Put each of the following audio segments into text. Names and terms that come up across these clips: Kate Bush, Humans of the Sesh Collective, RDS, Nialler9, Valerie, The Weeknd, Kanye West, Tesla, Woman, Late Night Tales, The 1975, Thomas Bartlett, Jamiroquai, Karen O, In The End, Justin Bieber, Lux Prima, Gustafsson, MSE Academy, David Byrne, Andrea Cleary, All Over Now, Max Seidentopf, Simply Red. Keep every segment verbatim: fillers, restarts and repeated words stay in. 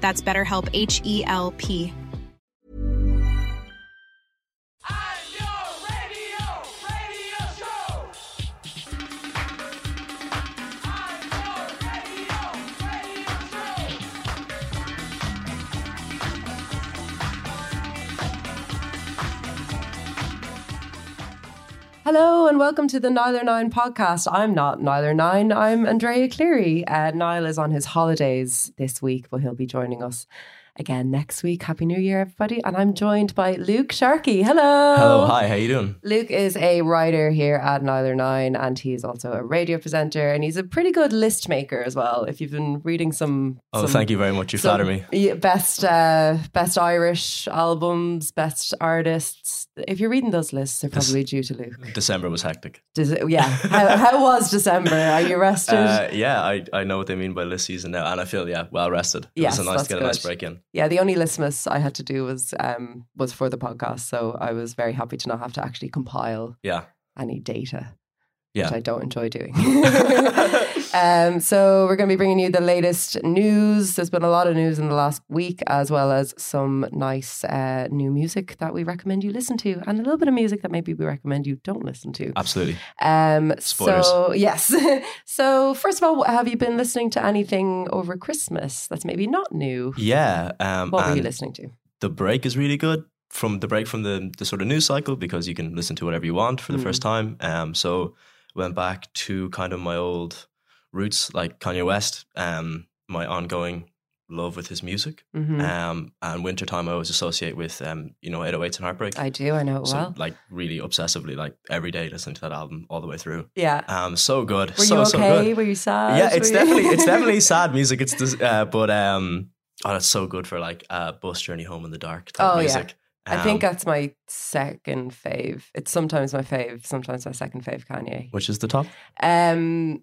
That's BetterHelp, H E L P. I'm your radio, radio show. I'm your radio, radio show. Hello and welcome to the Nialler nine podcast. I'm not Nialler nine, I'm Andrea Cleary. Uh, Niall is on his holidays this week, but he'll be joining us again next week. Happy New Year, everybody. And I'm joined by Luke Sharkey. Hello. Hello. Hi. How you doing? Luke is a writer here at Nialler nine, and he's also a radio presenter, and he's a pretty good list maker as well. If you've been reading some... Oh, some, thank you very much. You flatter me. Best, uh, best Irish albums, best artists. If you're reading those lists, they're probably Des- due to Luke. December was hectic. Des- yeah. how, how was December? Are you rested? Uh, yeah, I, I know what they mean by list season now, and I feel, yeah, well rested. It yes, was a nice to get good. a nice break in. Yeah, the only listmas I had to do was um, was for the podcast, so I was very happy to not have to actually compile yeah. any data, yeah. which I don't enjoy doing. um, so we're going to be bringing you the latest news. There's been a lot of news in the last week, as well as some nice uh, new music that we recommend you listen to, and a little bit of music that maybe we recommend you don't listen to. Absolutely. Um, Spoilers. So, yes. So first of all, have you been listening to anything over Christmas that's maybe not new? Yeah. Um, what were you listening to? The break is really good. From the break from the, the sort of news cycle, because you can listen to whatever you want for the mm. first time. Um, so went back to kind of my old roots, like Kanye West, um, my ongoing love with his music. Mm-hmm. Um, and Wintertime I always associate with, um, you know, eight oh eights and Heartbreak. I do, I know it so, well. Like really obsessively, like every day listening to that album all the way through. Yeah. Um, so good. Were so, you okay? So good. Were you sad? Yeah, it's Were definitely you? it's definitely sad music. It's this, uh, But um, oh, that's so good for like a bus journey home in the dark type oh, music. Yeah. Um, I think that's my second fave. It's sometimes my fave, sometimes my second fave, Kanye. Which is the top? Um,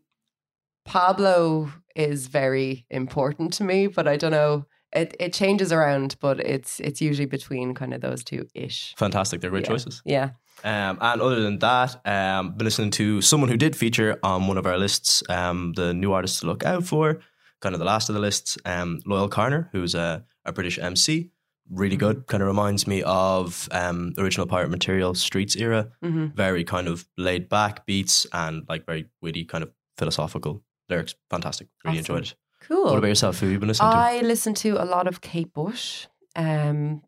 Pablo is very important to me, but I don't know. It it changes around, but it's it's usually between kind of those two-ish. Fantastic. They're great yeah. choices. Yeah. Um, and other than that, um, been listening to someone who did feature on one of our lists, um, the new artists to look out for, kind of the last of the lists, um, Loyal Carner, who's a, a British M C. Really good. Kind of reminds me of um, original Pirate Material, Streets era. Mm-hmm. Very kind of laid back beats and like very witty kind of philosophical lyrics. Fantastic. Really awesome. Enjoyed it. Cool. What about yourself? Who have you been listening I to? I listen to a lot of Kate Bush. Um,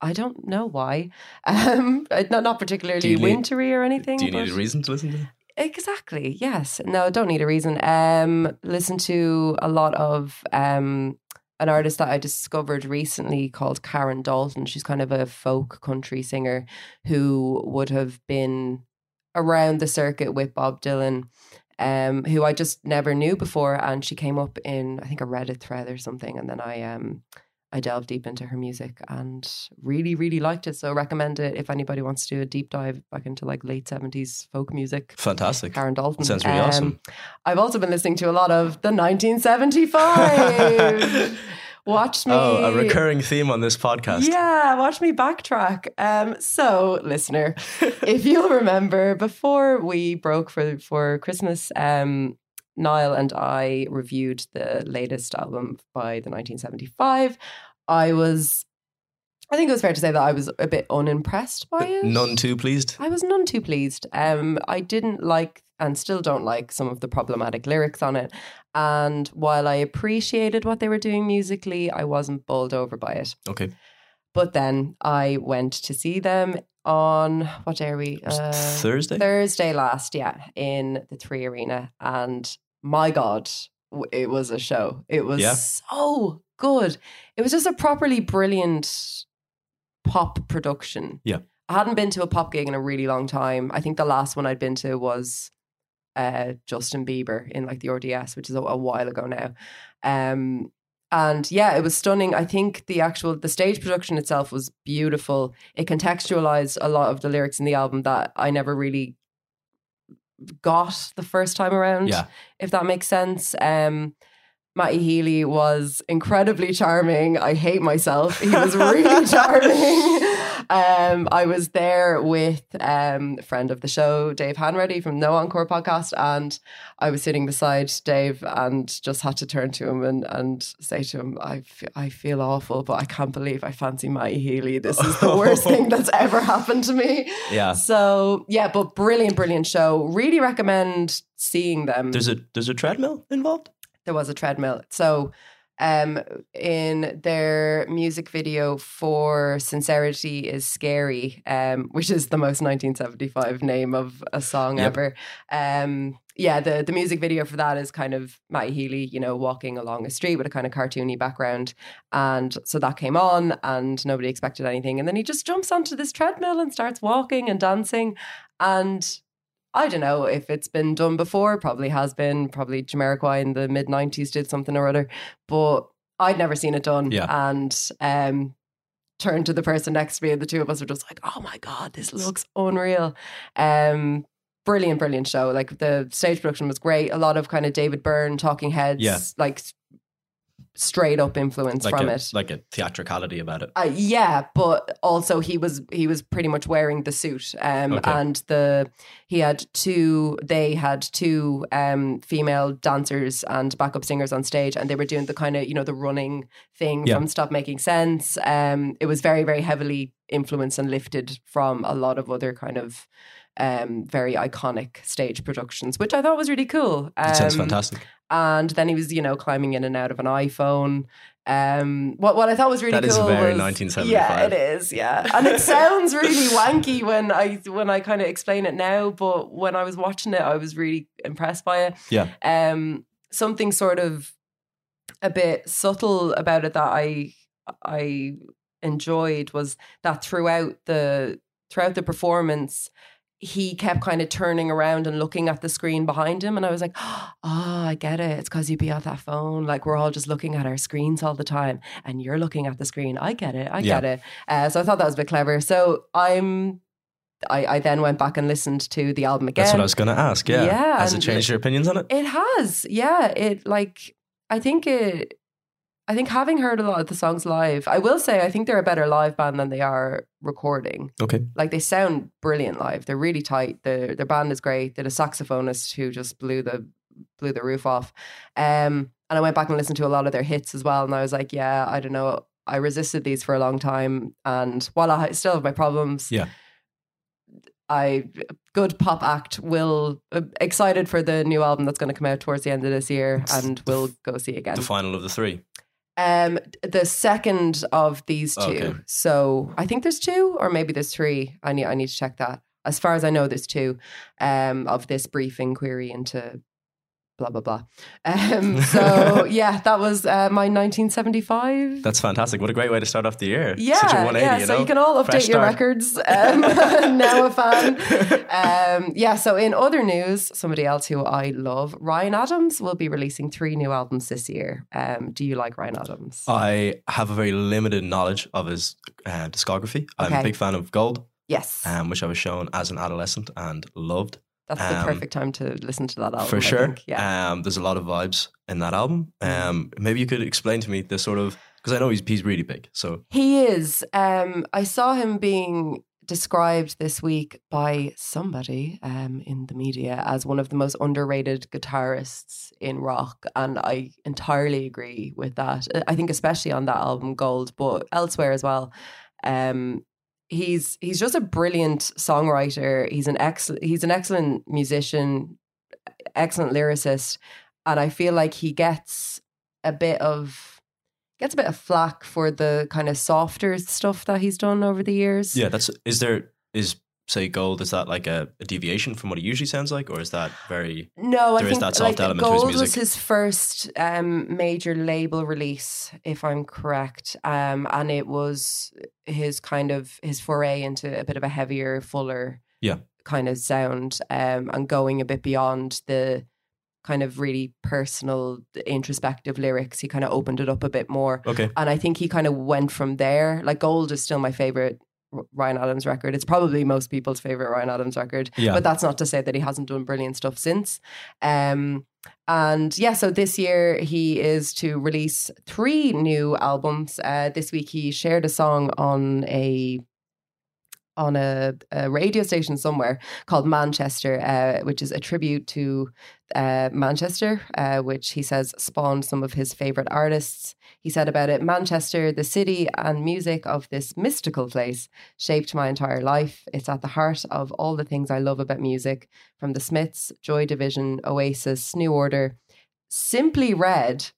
I don't know why. Um, not, not particularly wintry need, or anything. Do you need a reason to listen to it? Exactly. Yes. No, don't need a reason. Um, listen to a lot of... Um, an artist that I discovered recently called Karen Dalton. She's kind of a folk country singer who would have been around the circuit with Bob Dylan, um, who I just never knew before. And she came up in, I think, a Reddit thread or something. And then I um, I delved deep into her music and really, really liked it. So recommend it if anybody wants to do a deep dive back into like late seventies folk music. Fantastic. Karen Dalton. Sounds really um, awesome. I've also been listening to a lot of The nineteen seventy-five. Watch me. Oh, a recurring theme on this podcast. Yeah, watch me backtrack. Um, so, listener, if you'll remember, before we broke for for Christmas, um, Niall and I reviewed the latest album by The nineteen seventy-five. I was, I think it was fair to say that I was a bit unimpressed by it. None too pleased. I was none too pleased. Um, I didn't like and still don't like some of the problematic lyrics on it. And while I appreciated what they were doing musically, I wasn't bowled over by it. Okay. But then I went to see them on, what day are we? Uh, Thursday? Thursday last, yeah, in the Three Arena. And my God, it was a show. It was yeah. so good. It was just a properly brilliant pop production. Yeah. I hadn't been to a pop gig in a really long time. I think the last one I'd been to was uh, Justin Bieber in like the R D S, which is a, a while ago now. Um, and yeah, it was stunning. I think the actual, the stage production itself was beautiful. It contextualized a lot of the lyrics in the album that I never really got the first time around, yeah. if that makes sense. Um, Matty Healy was incredibly charming. I hate myself. He was really charming. Um, I was there with um, a friend of the show, Dave Hanreddy from No Encore podcast, and I was sitting beside Dave and just had to turn to him and, and say to him, I, f- I feel awful, but I can't believe I fancy Matty Healy. This is the worst thing that's ever happened to me. Yeah. So, yeah, but brilliant, brilliant show. Really recommend seeing them. There's a there's a treadmill involved? There was a treadmill. So um, in their music video for Sincerity is Scary, um, which is the most nineteen seventy-five name of a song yep. ever. Um, yeah, the, the music video for that is kind of Matty Healy, you know, walking along a street with a kind of cartoony background. And so that came on and nobody expected anything. And then he just jumps onto this treadmill and starts walking and dancing. And I don't know if it's been done before, probably has been, probably Jamiroquai in the mid nineties did something or other, but I'd never seen it done. Yeah. And um, turned to the person next to me and the two of us were just like, oh my God, this looks unreal. Um, brilliant, brilliant show. Like the stage production was great. A lot of kind of David Byrne, Talking Heads, yeah. like straight up influence like from a, it. Like a theatricality about it. Uh, yeah, but also he was he was pretty much wearing the suit. Um, okay. And the he had two, they had two um, female dancers and backup singers on stage, and they were doing the kind of, you know, the running thing yeah. from Stop Making Sense. Um, it was very, very heavily influenced and lifted from a lot of other kind of um, very iconic stage productions, which I thought was really cool. Um, that sounds fantastic. And then he was, you know, climbing in and out of an iPhone. Um, what what I thought was really cool was... That is very nineteen seventy-five. Yeah, it is, yeah. And it sounds really wanky when I when I kind of explain it now, but when I was watching it, I was really impressed by it. Yeah. Um, something sort of a bit subtle about it that I I enjoyed was that throughout the throughout the performance... he kept kind of turning around and looking at the screen behind him. And I was like, oh, I get it. It's because you'd be on that phone. Like we're all just looking at our screens all the time and you're looking at the screen. I get it. I yeah. get it. Uh, so I thought that was a bit clever. So I'm, I, I then went back and listened to the album again. That's what I was going to ask. Yeah. yeah. Has it changed it, your opinions on it? It has. Yeah. It like, I think it, I think having heard a lot of the songs live, I will say I think they're a better live band than they are recording. Okay. Like they sound brilliant live. They're really tight. The their band is great. They had a saxophonist who just blew the blew the roof off. Um, and I went back and listened to a lot of their hits as well. And I was like, yeah, I don't know. I resisted these for a long time. And while I still have my problems, yeah. I good pop act will uh, excited for the new album that's going to come out towards the end of this year and we'll go see again. The final of the three. Um, the second of these two. Okay. So I think there's two or maybe there's three. I need I need to check that. As far as I know, there's two um, of this brief inquiry into blah, blah, blah. Um, so yeah, that was uh, my nineteen seventy-five. That's fantastic. What a great way to start off the year. Yeah, such a one eighty, yeah. You know? So you can all update your records. Um, now a fan. Um, yeah, so in other news, somebody else who I love, Ryan Adams, will be releasing three new albums this year. Um, do you like Ryan Adams? I have a very limited knowledge of his uh, discography. I'm okay. a big fan of Gold. Yes. Um, which I was shown as an adolescent and loved. That's the um, perfect time to listen to that album. For sure. I think. Yeah. Um, there's a lot of vibes in that album. Um, maybe you could explain to me the sort of Because I know he's he's really big. So he is. Um, I saw him being described this week by somebody um, in the media as one of the most underrated guitarists in rock. And I entirely agree with that. I think especially on that album Gold, but elsewhere as well. Um, he's he's just a brilliant songwriter. He's an ex- he's an excellent musician, excellent lyricist. And I feel like he gets a bit of... gets a bit of flack for the kind of softer stuff that he's done over the years. Yeah, that's is there is say Gold, is that like a, a deviation from what it usually sounds like, or is that very no? There I is think that soft like element Gold to his music. Was his first um, major label release, if I'm correct, um, and it was his kind of his foray into a bit of a heavier, fuller, yeah. kind of sound, um, and going a bit beyond the kind of really personal, introspective lyrics. He kind of opened it up a bit more. Okay. And I think he kind of went from there. Like Gold is still my favorite Ryan Adams record. It's probably most people's favorite Ryan Adams record. Yeah. But that's not to say that he hasn't done brilliant stuff since. Um, and yeah, so this year he is to release three new albums. Uh, this week he shared a song on a... on a, a radio station somewhere called Manchester, uh, which is a tribute to uh, Manchester, uh, which he says spawned some of his favourite artists. He said about it, Manchester, the city and music of this mystical place shaped my entire life. It's at the heart of all the things I love about music, from the Smiths, Joy Division, Oasis, New Order, Simply Red...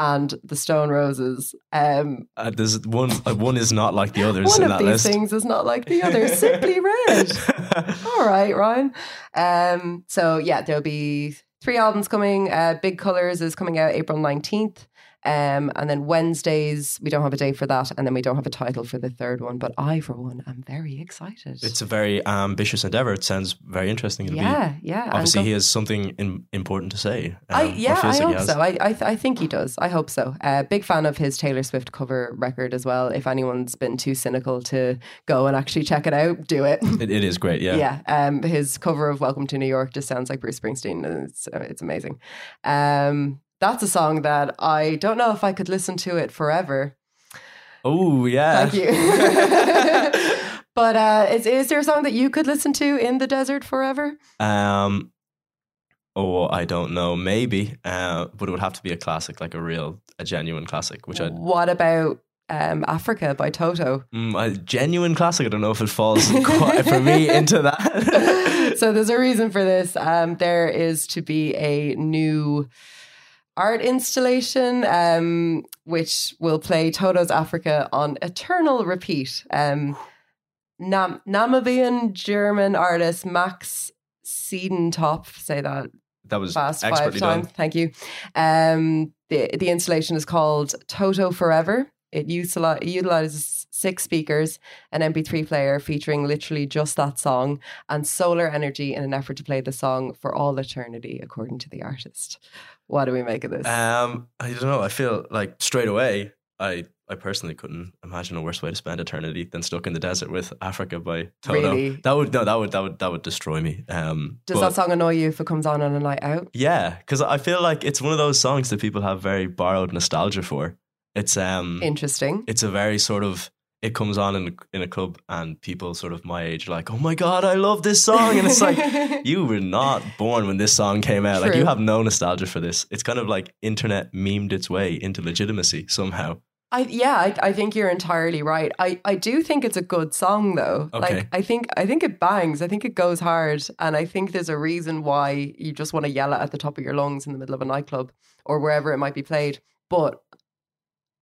and the Stone Roses. Um, uh, there's one. Uh, one is not like the others. One in of that these list. Things is not like the others. Simply Red. All right, Ryan. Um, so yeah, there'll be three albums coming. Uh, Big Colours is coming out April nineteenth, um, and then Wednesdays. We don't have a date for that, and then we don't have a title for the third one. But I, for one, am very excited. It's a very ambitious endeavour. It sounds very interesting. It'll yeah, be, yeah. Obviously, he has something in, important to say. Um, I, yeah, I hope so. I, I, th- I think he does. I hope so. Uh, big fan of his Taylor Swift cover record as well. If anyone's been too cynical to go and actually check it out, do it. It, it is great. Yeah, yeah. Um, his cover of Welcome to New York just sounds like Bruce Springsteen. It's it's amazing. Um. That's a song that I don't know if I could listen to it forever. Oh, yeah. Thank you. But uh, is, is there a song that you could listen to in the desert forever? Um, oh, I don't know. Maybe. Uh, but it would have to be a classic, like a real, a genuine classic. Which I What about um, Africa by Toto? Mm, a genuine classic. I don't know if it falls quite for me into that. So there's a reason for this. Um, there is to be a new... art installation, um, which will play Toto's Africa on eternal repeat. Um, Nam- Namibian German artist Max Seidentopf, say that. That was fast expertly five times. Done. Thank you. Um, the the installation is called Toto Forever. It utilizes six speakers, an M P three player featuring literally just that song, and solar energy in an effort to play the song for all eternity, according to the artist. What do we make of this? Um, I don't know. I feel like straight away, I, I personally couldn't imagine a worse way to spend eternity than stuck in the desert with Africa by Toto. Really? That would no, that would that would that would destroy me. Um, Does but, that song annoy you if it comes on on a night out? Yeah, because I feel like it's one of those songs that people have very borrowed nostalgia for. It's um interesting. It's a very sort of it comes on in a, in a club and people sort of my age are like, oh my God, I love this song. And it's like, you were not born when this song came out. True. Like you have no nostalgia for this. It's kind of like internet memed its way into legitimacy somehow. I yeah, I, I think you're entirely right. I, I do think it's a good song though. Okay. Like I think I think it bangs. I think it goes hard, and I think there's a reason why you just want to yell it at the top of your lungs in the middle of a nightclub or wherever it might be played. But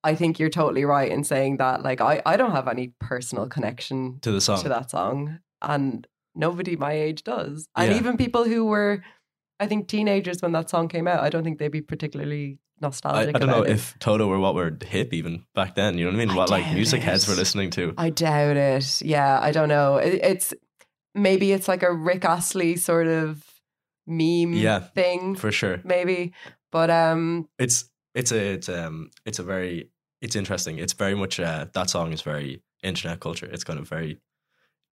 I think you're totally right in saying that. Like, I, I don't have any personal connection to the song, to that song, and nobody my age does. And yeah. even people who were, I think, teenagers when that song came out, I don't think they'd be particularly nostalgic. I, I don't about know it. If Toto were what were hip even back then. You know what I mean? I what like music it. Heads were listening to. I doubt it. Yeah, I don't know. It, it's maybe it's like a Rick Astley sort of meme yeah, thing for sure. Maybe, but um, it's it's a it's um it's a very It's interesting. It's very much, uh, that song is very internet culture. It's kind of very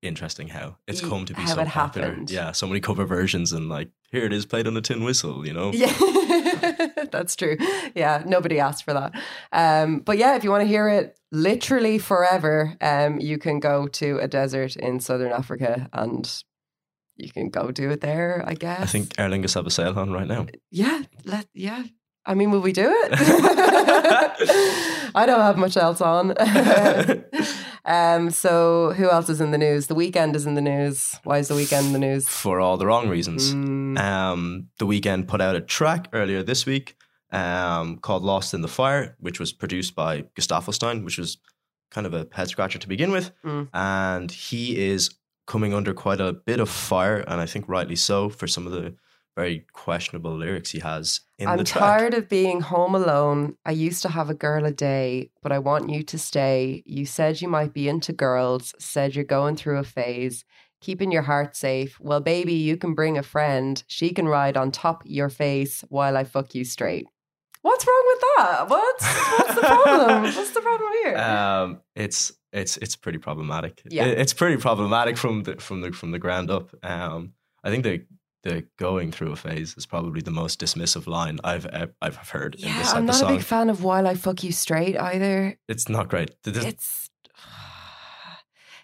interesting how it's come to be how so popular. Happened. Yeah, so many cover versions, and like, here it is played on a tin whistle, you know? Yeah, that's true. Yeah, nobody asked for that. Um, but yeah, if you want to hear it literally forever, um, you can go to a desert in southern Africa and you can go do it there, I guess. I think Aer Lingus have a sale on right now. Yeah, let, yeah. I mean, will we do it? I don't have much else on. Um, so who else is in the news? The Weeknd is in the news. Why is The Weeknd in the news? For all the wrong reasons. Mm. Um, The Weeknd put out a track earlier this week um, called Lost in the Fire, which was produced by Gustafsson, which was kind of a head scratcher to begin with. Mm. And he is coming under quite a bit of fire, and I think rightly so, for some of the very questionable lyrics he has in I'm the track. I'm tired of being home alone. I used to have a girl a day, but I want you to stay. You said you might be into girls, said you're going through a phase, keeping your heart safe. Well, baby, you can bring a friend. She can ride on top your face while I fuck you straight. What's wrong with that? What's, what's the problem? What's the problem here? Um, it's it's it's pretty problematic. Yeah. It, it's pretty problematic from the from the from the ground up. Um, I think the The going through a phase is probably the most dismissive line I've I've heard yeah, in this type I'm not of song. A big fan of While I Fuck You Straight either. It's not great. It's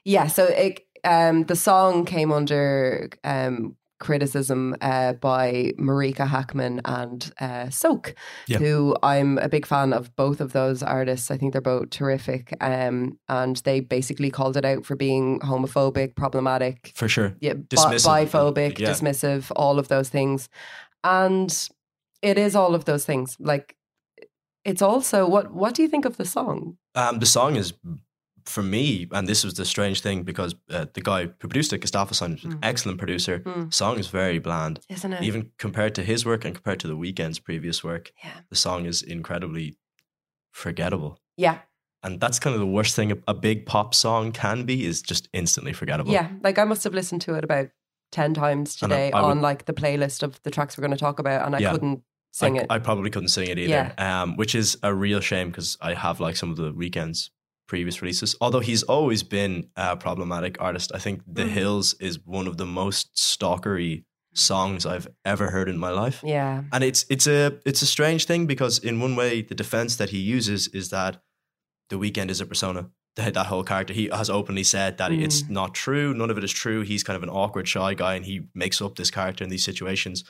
yeah. So it um the song came under um criticism uh, by Marika Hackman and uh, Soak, yeah. who I'm a big fan of. Both of those artists, I think they're both terrific. Um, and they basically called it out for being homophobic, problematic, for sure, yeah, dismissive. Bi- biphobic, yeah. dismissive, all of those things. And it is all of those things. Like, it's also what. What do you think of the song? Um, the song is. For me, and this was the strange thing, because uh, the guy who produced it, Gustafsson, is an mm. excellent producer. Mm. Song is very bland, isn't it? Even compared to his work and compared to The Weeknd's previous work, yeah. the song is incredibly forgettable. Yeah, and that's kind of the worst thing a big pop song can be, is just instantly forgettable. Yeah, like I must have listened to it about ten times today I, I on would, like the playlist of the tracks we're going to talk about, and I yeah. couldn't. Sing I, it. I probably couldn't sing it either, yeah. um, which is a real shame because I have like some of The Weeknd's previous releases, although he's always been a problematic artist. I think The mm. Hills is one of the most stalkery songs I've ever heard in my life. Yeah, and it's it's a it's a strange thing because in one way the defense that he uses is that The Weeknd is a persona, that, that whole character. He has openly said that mm. it's not true. None of it is true. He's kind of an awkward, shy guy, and he makes up this character in these situations.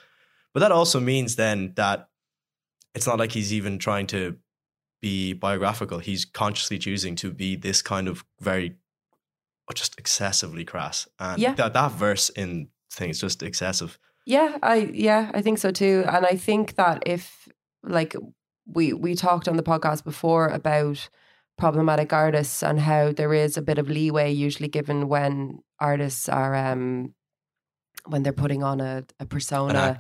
But that also means then that it's not like he's even trying to be biographical. He's consciously choosing to be this kind of very just excessively crass, and yeah. that that verse in things just excessive. Yeah, I yeah, I think so too. And I think that if like we we talked on the podcast before about problematic artists and how there is a bit of leeway usually given when artists are um when they're putting on a, a persona.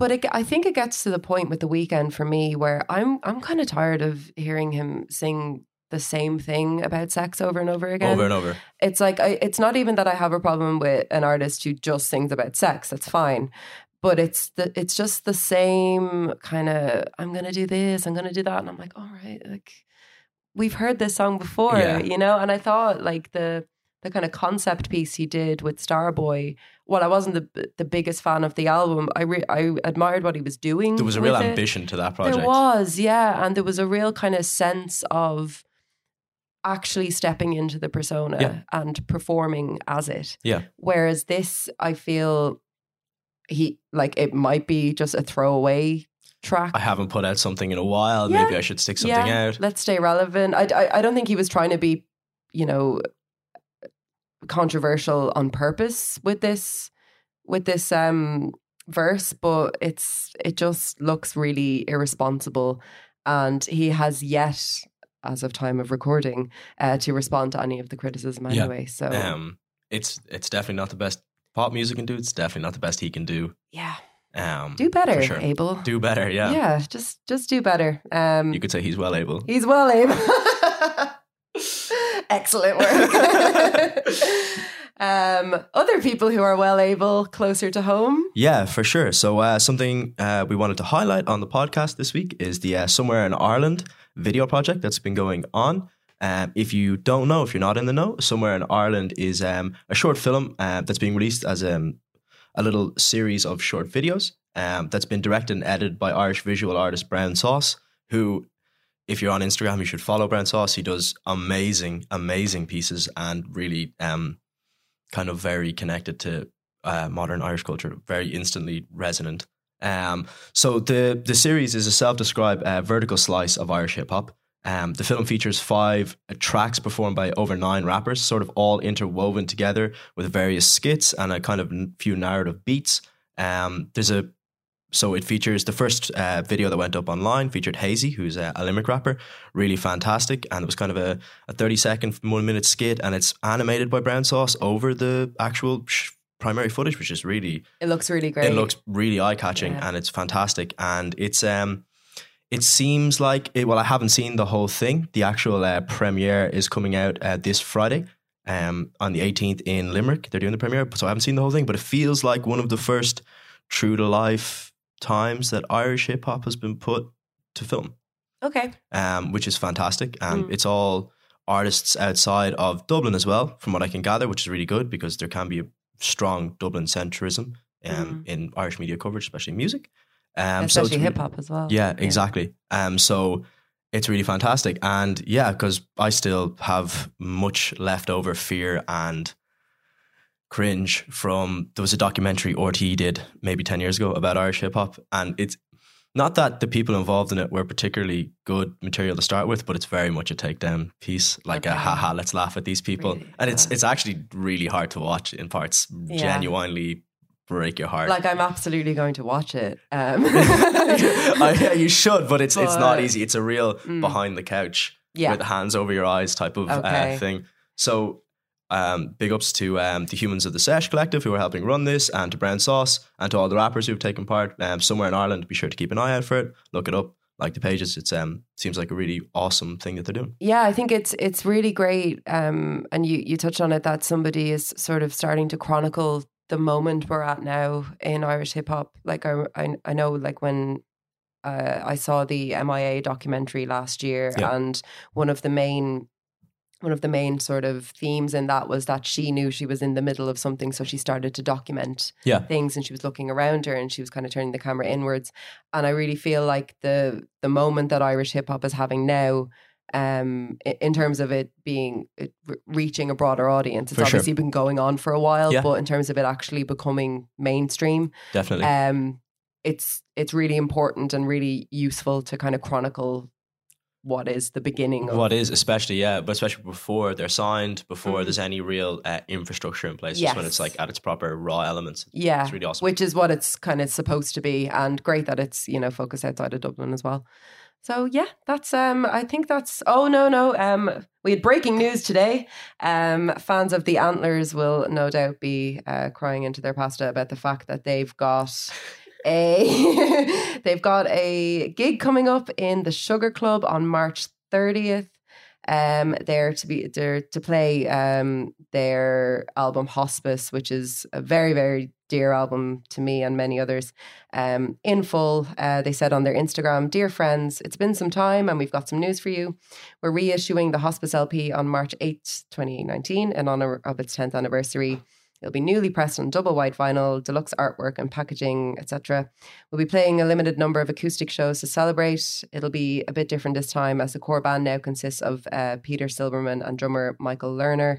But it, I think it gets to the point with The Weeknd for me where I'm I'm kind of tired of hearing him sing the same thing about sex over and over again. Over and over. It's like, I, it's not even that I have a problem with an artist who just sings about sex. That's fine. But it's the it's just the same kind of, I'm going to do this, I'm going to do that. And I'm like, all right, like we've heard this song before, yeah. you know? And I thought like the... the kind of concept piece he did with Starboy. While I wasn't the the biggest fan of the album, I re- I admired what he was doing. There was a real it. ambition to that project. There was, yeah. And there was a real kind of sense of actually stepping into the persona yeah. and performing as it. Yeah. Whereas this, I feel he like it might be just a throwaway track. I haven't put out something in a while. Yeah. Maybe I should stick something yeah. out. Let's stay relevant. I, I, I don't think he was trying to be, you know, controversial on purpose with this with this um verse, but it's it just looks really irresponsible, and he has yet, as of time of recording, uh, to respond to any of the criticism anyway. Yeah. So um it's it's definitely not the best pop music can do. It's definitely not the best he can do. Yeah. Um, do better, sure. Abel. Do better, yeah. Yeah, just just do better. Um you could say he's well able. He's well able. Excellent work. um, other people who are well able closer to home. Yeah, for sure. So uh, something uh, we wanted to highlight on the podcast this week is the uh, Somewhere in Ireland video project that's been going on. Um, if you don't know, if you're not in the know, Somewhere in Ireland is um, a short film uh, that's being released as um, a little series of short videos um, that's been directed and edited by Irish visual artist Brown Sauce, who, if you're on Instagram, you should follow Brown Sauce. He does amazing, amazing pieces and really um, kind of very connected to uh, modern Irish culture, very instantly resonant. Um, so the, the series is a self-described uh, vertical slice of Irish hip-hop. Um, the film features five uh, tracks performed by over nine rappers, sort of all interwoven together with various skits and a kind of few narrative beats. Um, there's a So it features the first uh, video that went up online featured Hazy, who's a, a Limerick rapper, really fantastic. And it was kind of a, a thirty second, one minute skit, and it's animated by Brown Sauce over the actual sh- primary footage, which is really... It looks really great. It looks really eye-catching, yeah. And it's fantastic. And it's um, it seems like... It, well, I haven't seen the whole thing. The actual uh, premiere is coming out uh, this Friday um, on the eighteenth in Limerick. They're doing the premiere, so I haven't seen the whole thing, but it feels like one of the first true-to-life times that Irish hip hop has been put to film. Okay. Um, which is fantastic. And mm. it's all artists outside of Dublin as well, from what I can gather, which is really good because there can be a strong Dublin centrism um, mm. in Irish media coverage, especially music. Um, especially so hip hop as well. Yeah, yeah, exactly. Um, so it's really fantastic. And yeah, because I still have much leftover fear and cringe from, there was a documentary R T E did maybe ten years ago about Irish hip hop, and it's not that the people involved in it were particularly good material to start with, but it's very much a takedown piece, like okay. a haha, let's laugh at these people, really? And it's it's actually really hard to watch in parts, yeah. Genuinely break your heart. Like, I'm absolutely going to watch it. Um. I, yeah, you should, but it's but, it's not easy. It's a real mm, behind the couch yeah. with hands over your eyes type of okay. uh, thing. So Um, big ups to um, the Humans of the Sesh Collective who are helping run this, and to Brown Sauce, and to all the rappers who've taken part. Um, Somewhere in Ireland, be sure to keep an eye out for it. Look it up, like the pages. It um, seems like a really awesome thing that they're doing. Yeah, I think it's it's really great. Um, and you, you touched on it, that somebody is sort of starting to chronicle the moment we're at now in Irish hip hop. Like I, I, I know like when uh, I saw the M I A documentary last year, yeah. and one of the main... One of the main sort of themes in that was that she knew she was in the middle of something, so she started to document yeah. things, and she was looking around her and she was kind of turning the camera inwards. And I really feel like the the moment that Irish hip hop is having now, um, in terms of it being it reaching a broader audience, it's for obviously sure. been going on for a while, yeah. but in terms of it actually becoming mainstream, definitely, um, it's it's really important and really useful to kind of chronicle what is the beginning of what is, especially yeah but especially before they're signed, before mm-hmm. there's any real uh, infrastructure in place, yes. when it's like at its proper raw elements, yeah it's really awesome, which is what it's kind of supposed to be, and great that it's, you know, focused outside of Dublin as well. So yeah, that's um I think that's oh no no um we had breaking news today. Um fans of the Antlers will no doubt be uh, crying into their pasta about the fact that they've got A, they've got a gig coming up in the Sugar Club on March thirtieth. Um, they're to be they're to play um, their album Hospice, which is a very, very dear album to me and many others. Um, in full, uh, they said on their Instagram, "Dear friends, it's been some time and we've got some news for you. We're reissuing the Hospice L P on March eighth, twenty nineteen in honor of its tenth anniversary. It'll be newly pressed on double wide vinyl, deluxe artwork and packaging, et cetera. We'll be playing a limited number of acoustic shows to celebrate. It'll be a bit different this time, as the core band now consists of uh, Peter Silberman and drummer Michael Lerner,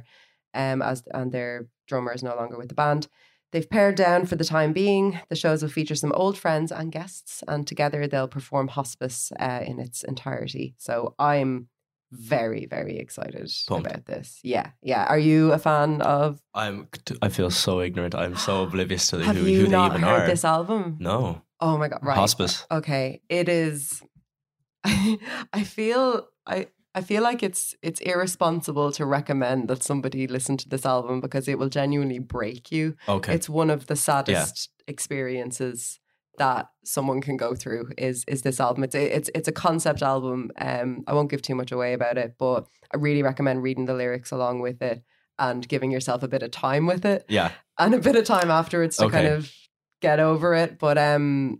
um, as and their drummer is no longer with the band. They've pared down for the time being. The shows will feature some old friends and guests, and together they'll perform Hospice uh, in its entirety." So I'm very, very excited Pumped. about this. Yeah, yeah. Are you a fan of? I'm. I feel so ignorant. I'm so oblivious to the, who, who they even are. Have you not heard this album? No. Oh my god! Right. Hospice. Okay, it is. I feel. I. I feel like it's it's irresponsible to recommend that somebody listen to this album because it will genuinely break you. Okay. It's one of the saddest yeah. experiences that someone can go through is is this album. It's it's it's a concept album. Um, I won't give too much away about it, but I really recommend reading the lyrics along with it and giving yourself a bit of time with it. Yeah, and a bit of time afterwards to okay. kind of get over it. But um,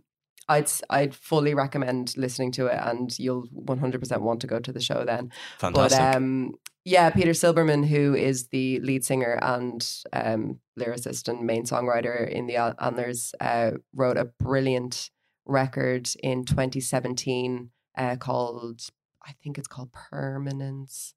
I'd I'd fully recommend listening to it, and you'll one hundred percent want to go to the show then. Fantastic. But um, yeah, Peter Silberman, who is the lead singer and um, lyricist and main songwriter in the Antlers, uh, wrote a brilliant record in twenty seventeen uh, called, I think it's called Permanence,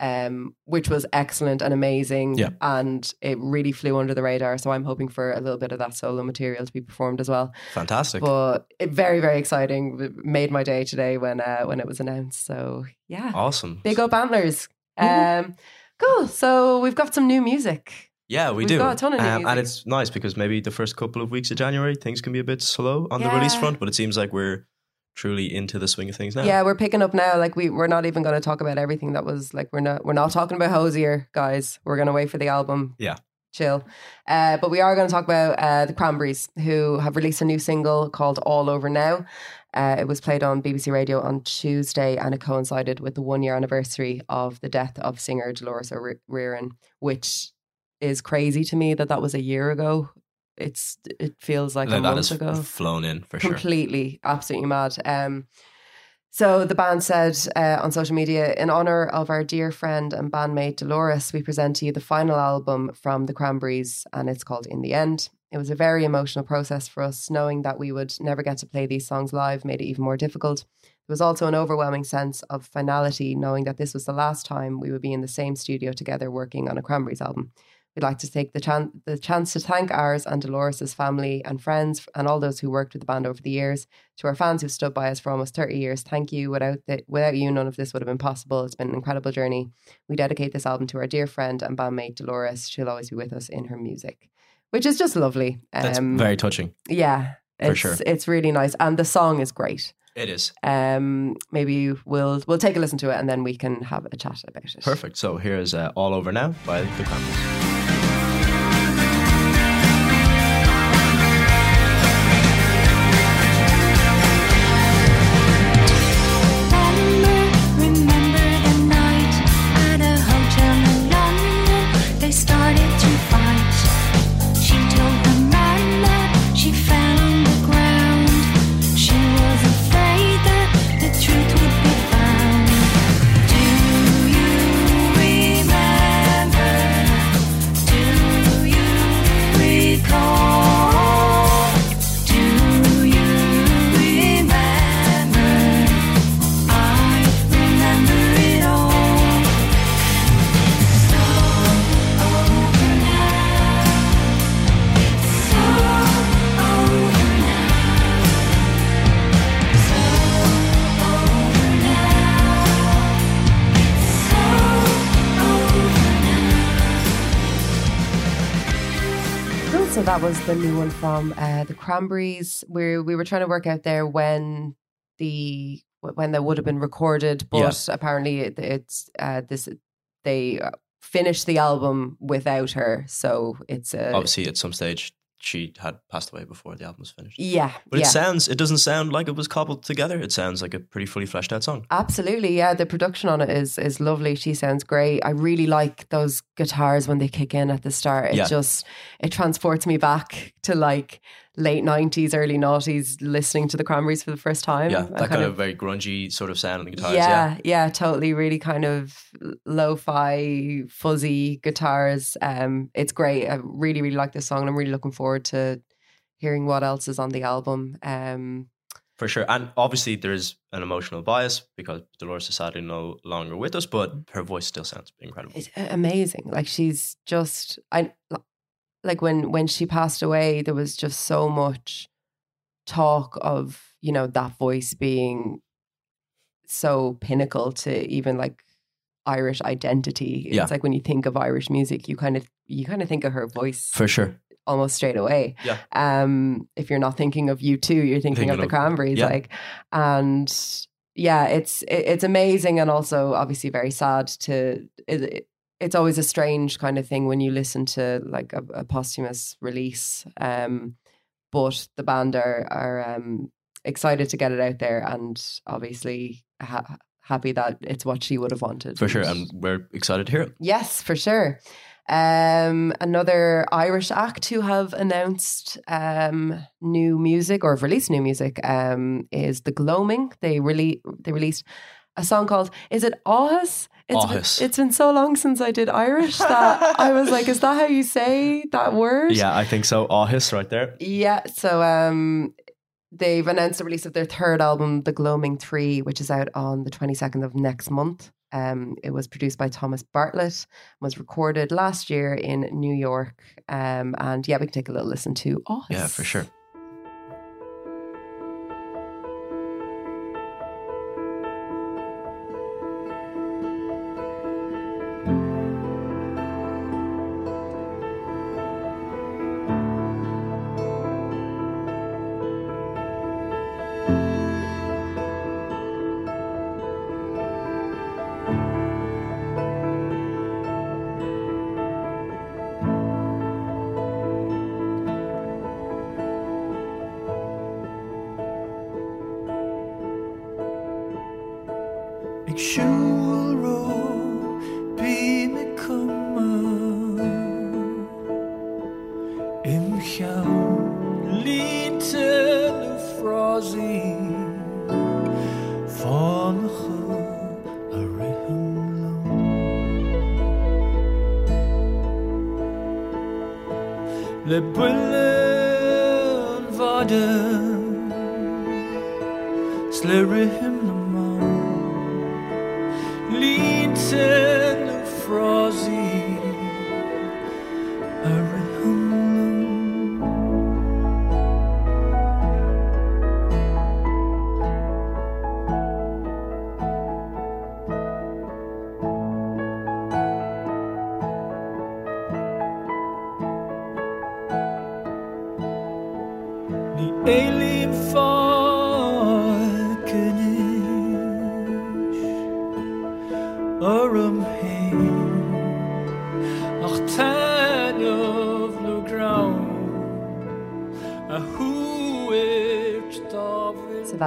um, which was excellent and amazing, yeah. and it really flew under the radar. So I'm hoping for a little bit of that solo material to be performed as well. Fantastic. But it, very, very exciting. It made my day today when uh, when it was announced. So yeah. Awesome. Big up Antlers. Mm-hmm. Um, cool. So we've got some new music. Yeah, we We've do. Got a ton of new um, music. And it's nice because maybe the first couple of weeks of January, things can be a bit slow on yeah. the release front, but it seems like we're truly into the swing of things now. Yeah, we're picking up now. Like we, we're not even going to talk about everything that was like, we're not, we're not talking about Hosier, guys. We're going to wait for the album. Yeah. Chill. Uh, but we are going to talk about uh, the Cranberries, who have released a new single called All Over Now. Uh, it was played on B B C Radio on Tuesday, and it coincided with the one-year anniversary of the death of singer Dolores O'Riordan, which is crazy to me that that was a year ago. It's it feels like no, a month ago. That has flown in for Completely, sure. Completely, absolutely mad. Um, so the band said uh, on social media, in honour of our dear friend and bandmate Dolores, we present to you the final album from the Cranberries, and it's called In the End. It was a very emotional process for us. Knowing that we would never get to play these songs live made it even more difficult. There was also an overwhelming sense of finality, knowing that this was the last time we would be in the same studio together working on a Cranberries album. We'd like to take the, chan- the chance to thank ours and Dolores' family and friends and all those who worked with the band over the years. To our fans who've stood by us for almost thirty years, thank you. Without the- without you, none of this would have been possible. It's been an incredible journey. We dedicate this album to our dear friend and bandmate Dolores. She'll always be with us in her music. Which is just lovely. Um, That's very touching. Yeah. It's, for sure. It's really nice. And the song is great. It is. Um, maybe we'll we'll take a listen to it and then we can have a chat about it. Perfect. So here's uh, All Over Now by the Cranberries. That was the new one from uh, the Cranberries. We we were trying to work out there when the when that would have been recorded, but yeah. apparently it, it's uh, this they finished the album without her. So it's a, obviously at some stage she had passed away before the album was finished. Yeah, but it yeah. sounds it doesn't sound like it was cobbled together. It sounds like a pretty fully fleshed out song. Absolutely, yeah. The production on it is is lovely. She sounds great. I really like those guitars when they kick in at the start. It yeah. just it transports me back to like late nineties, early noughties, listening to the Cranberries for the first time. Yeah, that kind, kind of, of very grungy sort of sound on the guitars. Yeah, yeah, yeah, totally. Really kind of lo-fi, fuzzy guitars. Um, it's great. I really, really like this song, and I'm really looking forward to hearing what else is on the album. Um, for sure. And obviously there's an emotional bias because Dolores is sadly no longer with us, but her voice still sounds incredible. It's amazing. Like she's just, I like when, when she passed away, there was just so much talk of, you know, that voice being so pinnacle to even like Irish identity. It's yeah. like when you think of Irish music, you kind of, you kind of think of her voice. For sure. Almost straight away. Yeah. Um, if you're not thinking of U two, you're thinking, thinking of the Cranberries. Yeah. Like, and yeah, it's it, it's amazing, and also obviously very sad. To it, it, it's always a strange kind of thing when you listen to like a, a posthumous release. Um, but the band are are um, excited to get it out there, and obviously ha- happy that it's what she would have wanted. For sure, and we're excited to hear it. Yes, for sure. Um, another Irish act who have announced um, new music or have released new music um, is The Gloaming. They really they released a song called "Is It Ahis?" It's been, it's been so long since I did Irish that I was like, is that how you say that word? Yeah, I think so. Ahis right there. Yeah, so um, they've announced the release of their third album, The Gloaming three, which is out on the twenty-second of next month. Um, it was produced by Thomas Bartlett, was recorded last year in New York. Um, and yeah, we can take a little listen to Ahis. Yeah, for sure.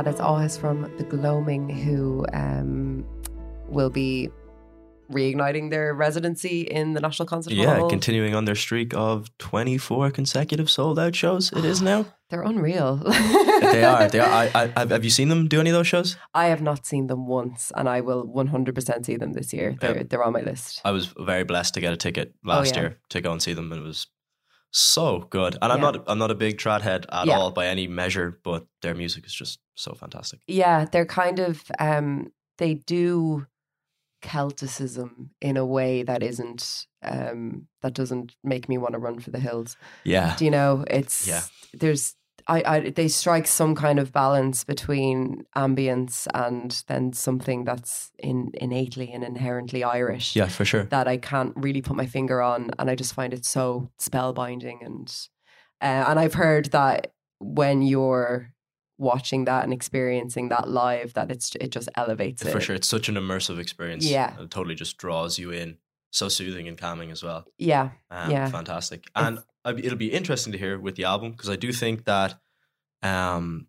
It's Ahis from The Gloaming, who um, will be reigniting their residency in the National Concert yeah, Hall. Yeah, continuing on their streak of twenty-four consecutive sold-out shows. It is now. They're unreal. They are. They are. I, I, have you seen them do any of those shows? I have not seen them once, and I will one hundred percent see them this year. They're, yeah. they're on my list. I was very blessed to get a ticket last oh, yeah. year to go and see them, and it was so good. And yeah. I'm not I'm not a big trad head at yeah. all by any measure, but their music is just so fantastic. Yeah, they're kind of, um, they do Celticism in a way that isn't, um, that doesn't make me want to run for the hills. Yeah. Do you know, it's, yeah. there's, I, I, they strike some kind of balance between ambience and then something that's in, innately and inherently Irish. Yeah, for sure. That I can't really put my finger on, and I just find it so spellbinding. And, uh, and I've heard that when you're watching that and experiencing that live, that it's it just elevates it. For sure, it's such an immersive experience. Yeah. It totally just draws you in. So soothing and calming as well. Yeah, um, yeah. Fantastic. And it's, it'll be interesting to hear with the album, because I do think that um,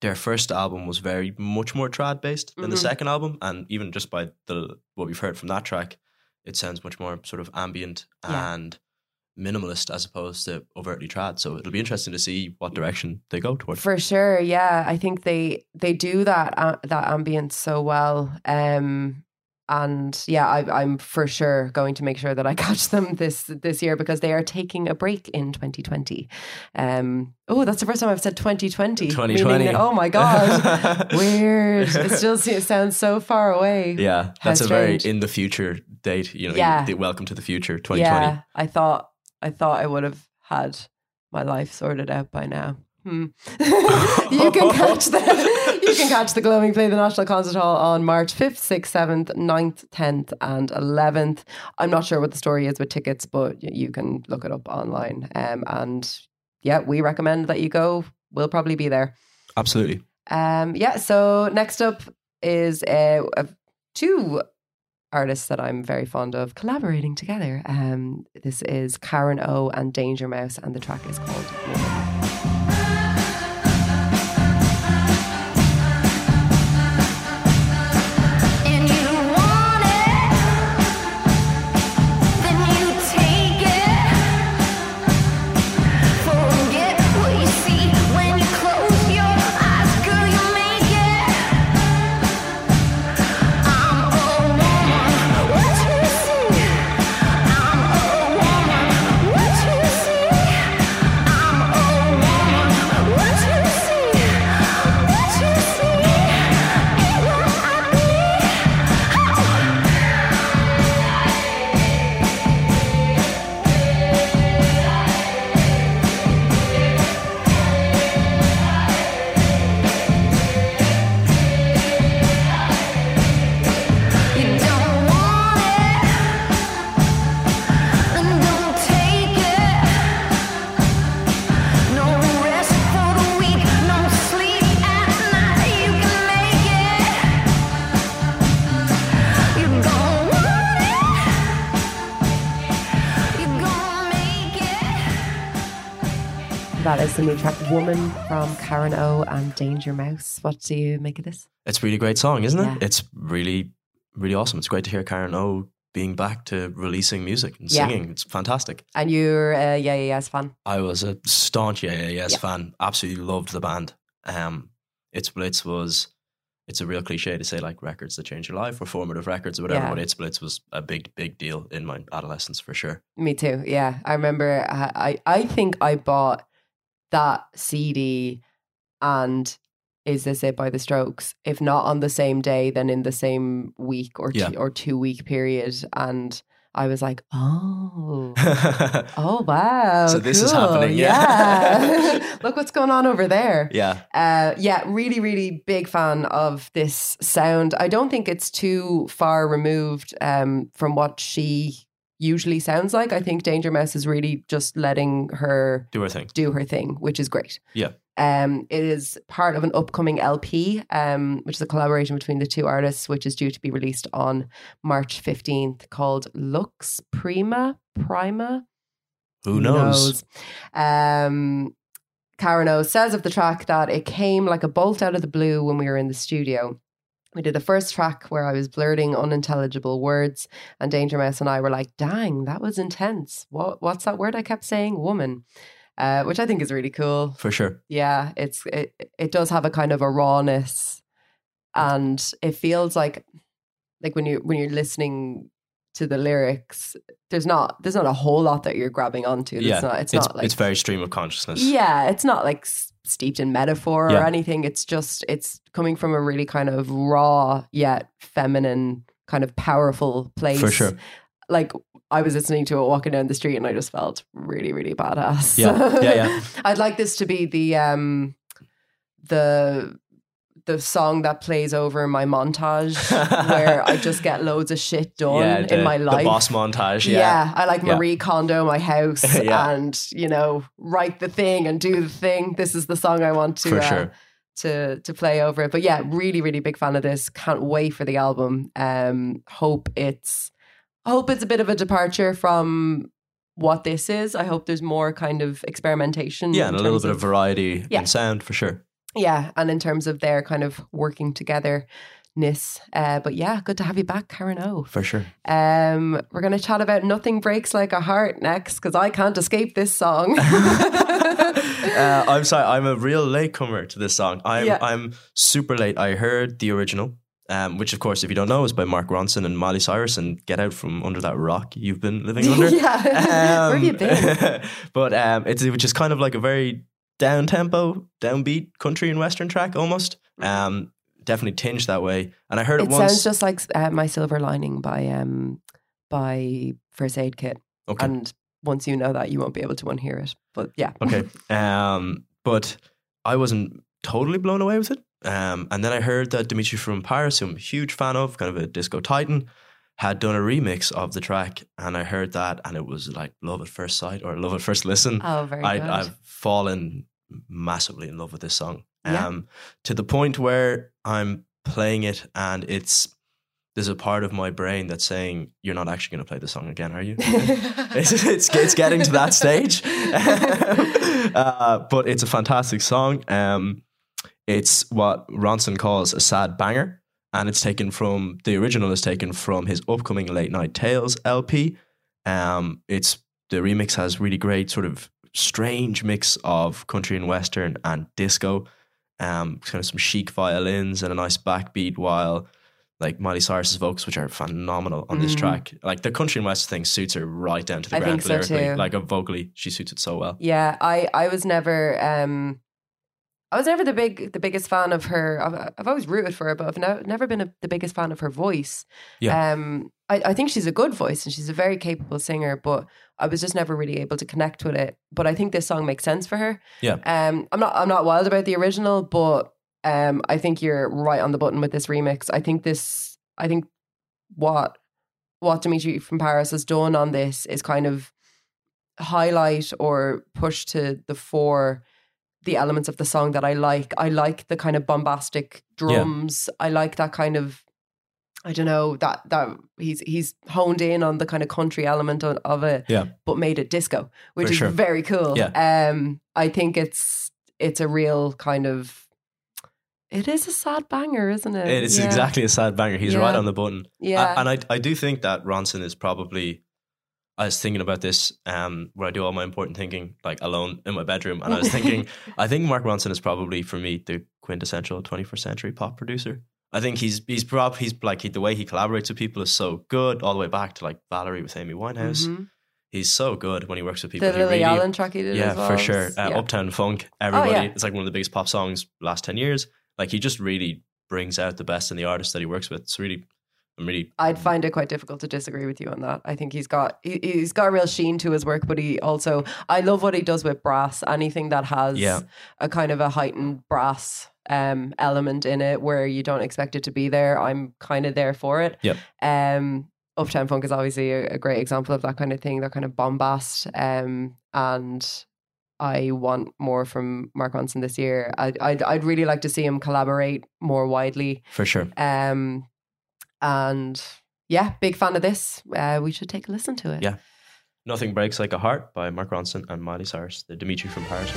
their first album was very much more trad based than mm-hmm. the second album. And even just by the what we've heard from that track, it sounds much more sort of ambient yeah. and minimalist as opposed to overtly trad. So it'll be interesting to see what direction they go toward. For sure, yeah. I think they they do that uh, that ambience so well. Um, and yeah, I, I'm for sure going to make sure that I catch them this this year, because they are taking a break in twenty twenty. Um, oh, that's the first time I've said twenty twenty. twenty twenty. That, oh my God. Weird. It still seems, sounds so far away. Yeah, How that's strange. A very in the future date. You know, yeah. the welcome to the future, twenty twenty. Yeah, I thought I thought I would have had my life sorted out by now. Hmm. You can catch the you can catch The Gloaming play the National Concert Hall on March fifth, sixth, seventh, ninth, tenth and eleventh. I'm not sure what the story is with tickets, but you can look it up online. Um, and yeah, we recommend that you go. We'll probably be there. Absolutely. Um, yeah, so next up is uh, two artists that I'm very fond of collaborating together. Um, this is Karen O and Danger Mouse, and the track is called Woman. And you want it, then you take that is the new track Woman from Karen O and Danger Mouse. What do you make of this? It's a really great song, isn't it? Yeah. It's really, really awesome. It's great to hear Karen O being back to releasing music and singing. Yeah. It's fantastic. And you're a Yeah Yeah Yeahs fan? I was a staunch Yeah Yeah Yeahs yeah. fan. Absolutely loved the band. Um, It's Blitz was, it's a real cliche to say like records that change your life or formative records or whatever, yeah. but It's Blitz was a big, big deal in my adolescence for sure. Me too, yeah. I remember, I, I, I think I bought that C D and Is This It by The Strokes, if not on the same day, then in the same week or, yeah. two, or two week period. And I was like, oh, oh, wow. So this cool. is happening. Yeah. yeah. Look what's going on over there. Yeah. Uh, yeah. Really, really big fan of this sound. I don't think it's too far removed um, from what she usually sounds like. I think Danger Mouse is really just letting her do her thing, do her thing, which is great. Yeah. Um, it is part of an upcoming L P, um, which is a collaboration between the two artists, which is due to be released on March fifteenth, called Lux Prima Prima. Who knows? Who knows? Um, Karen O says of the track that it came like a bolt out of the blue when we were in the studio. We did the first track where I was blurting unintelligible words and Danger Mouse and I were like, dang, that was intense. What, what's that word I kept saying? Woman. Uh, which I think is really cool. For sure. Yeah, it's it, it does have a kind of a rawness, and it feels like like when you when you're listening to the lyrics, there's not there's not a whole lot that you're grabbing onto. It's yeah, not, it's, it's not like it's very stream of consciousness. Yeah, it's not like steeped in metaphor yeah. or anything. It's just it's coming from a really kind of raw yet feminine kind of powerful place. For sure. Like, I was listening to it walking down the street and I just felt really, really badass. Yeah, yeah, yeah. I'd like this to be the um, the the song that plays over my montage where I just get loads of shit done yeah, the, in my life. The boss montage, yeah. Yeah, I like Marie yeah. Kondo my house yeah. and, you know, write the thing and do the thing. This is the song I want to, for sure. uh, to, to play over it. But yeah, really, really big fan of this. Can't wait for the album. Um, hope it's... I hope it's a bit of a departure from what this is. I hope there's more kind of experimentation. Yeah, and a little bit of, of variety yeah. in sound for sure. Yeah, and in terms of their kind of working togetherness. Uh, but yeah, good to have you back, Karen O. For sure. Um, we're going to chat about Nothing Breaks Like a Heart next, because I can't escape this song. uh, I'm sorry, I'm a real latecomer to this song. I'm, yeah. I'm super late. I heard the original. Um, which, of course, if you don't know, is by Mark Ronson and Miley Cyrus, and get out from under that rock you've been living under. yeah, um, where have you been? But um, it's which is kind of like a very down-tempo, downbeat country and western track almost. Um, definitely tinged that way. And I heard it, it once. It sounds just like uh, My Silver Lining by um, by First Aid Kit. Okay. And once you know that, you won't be able to unhear it. But yeah. Okay. Um, but I wasn't totally blown away with it. Um, and then I heard that Dimitri from Paris, who I'm a huge fan of, kind of a disco titan, had done a remix of the track, and I heard that and it was like love at first sight or love at first listen. Oh, very I, good. I've fallen massively in love with this song yeah. um, to the point where I'm playing it and it's there's a part of my brain that's saying, you're not actually going to play this song again, are you? it's, it's, it's getting to that stage. uh, but it's a fantastic song. Um It's what Ronson calls a sad banger, and it's taken from, the original is taken from his upcoming Late Night Tales L P. Um, it's the remix has really great sort of strange mix of country and western and disco, um, kind of some chic violins and a nice backbeat, while like Miley Cyrus's vocals, which are phenomenal on mm. this track. Like the country and western thing suits her right down to the I ground think so lyrically. Too. Like vocally, she suits it so well. Yeah, I, I was never... Um... I was never the big, the biggest fan of her. I've, I've always rooted for her, but I've no, never been a, the biggest fan of her voice. Yeah. Um, I, I think she's a good voice and she's a very capable singer, but I was just never really able to connect with it. But I think this song makes sense for her. Yeah. Um, I'm not, I'm not wild about the original, but um, I think you're right on the button with this remix. I think this, I think what, what Dimitri from Paris has done on this is kind of highlight or push to the fore the elements of the song that I like. I like the kind of bombastic drums. Yeah. I like that kind of I don't know, that that he's he's honed in on the kind of country element of, of it, yeah. but made it disco, which For is sure. very cool. Yeah. Um, I think it's it's a real kind of, it is a sad banger, isn't it? It is yeah. exactly a sad banger. He's yeah. right on the button. Yeah. I, and I I do think that Ronson is probably, I was thinking about this um, where I do all my important thinking like alone in my bedroom, and I was thinking, I think Mark Ronson is probably for me the quintessential twenty-first century pop producer. I think he's he's prop he's like he, the way he collaborates with people is so good, all the way back to like Valerie with Amy Winehouse. Mm-hmm. He's so good when he works with people. The Lily really, Allen track he did yeah, as well. Yeah, for sure. Uh, yeah. Uptown Funk, everybody. Oh, yeah. It's like one of the biggest pop songs last ten years. Like he just really brings out the best in the artists that he works with. It's really, I'm really. I'd find it quite difficult to disagree with you on that. I think he's got he, he's got a real sheen to his work, but he also, I love what he does with brass. Anything that has yeah. a kind of a heightened brass Um, element in it where you don't expect it to be there, I'm kind of there for it. Yep. Um, Uptown Funk is obviously a, a great example of that kind of thing, that kind of bombast. Um, and I want more from Mark Ronson this year. I, I'd, I'd really like to see him collaborate more widely. For sure. Um, and yeah, big fan of this. Uh, we should take a listen to it. Yeah. Nothing Breaks Like a Heart by Mark Ronson and Miley Cyrus, the Dimitri from Paris.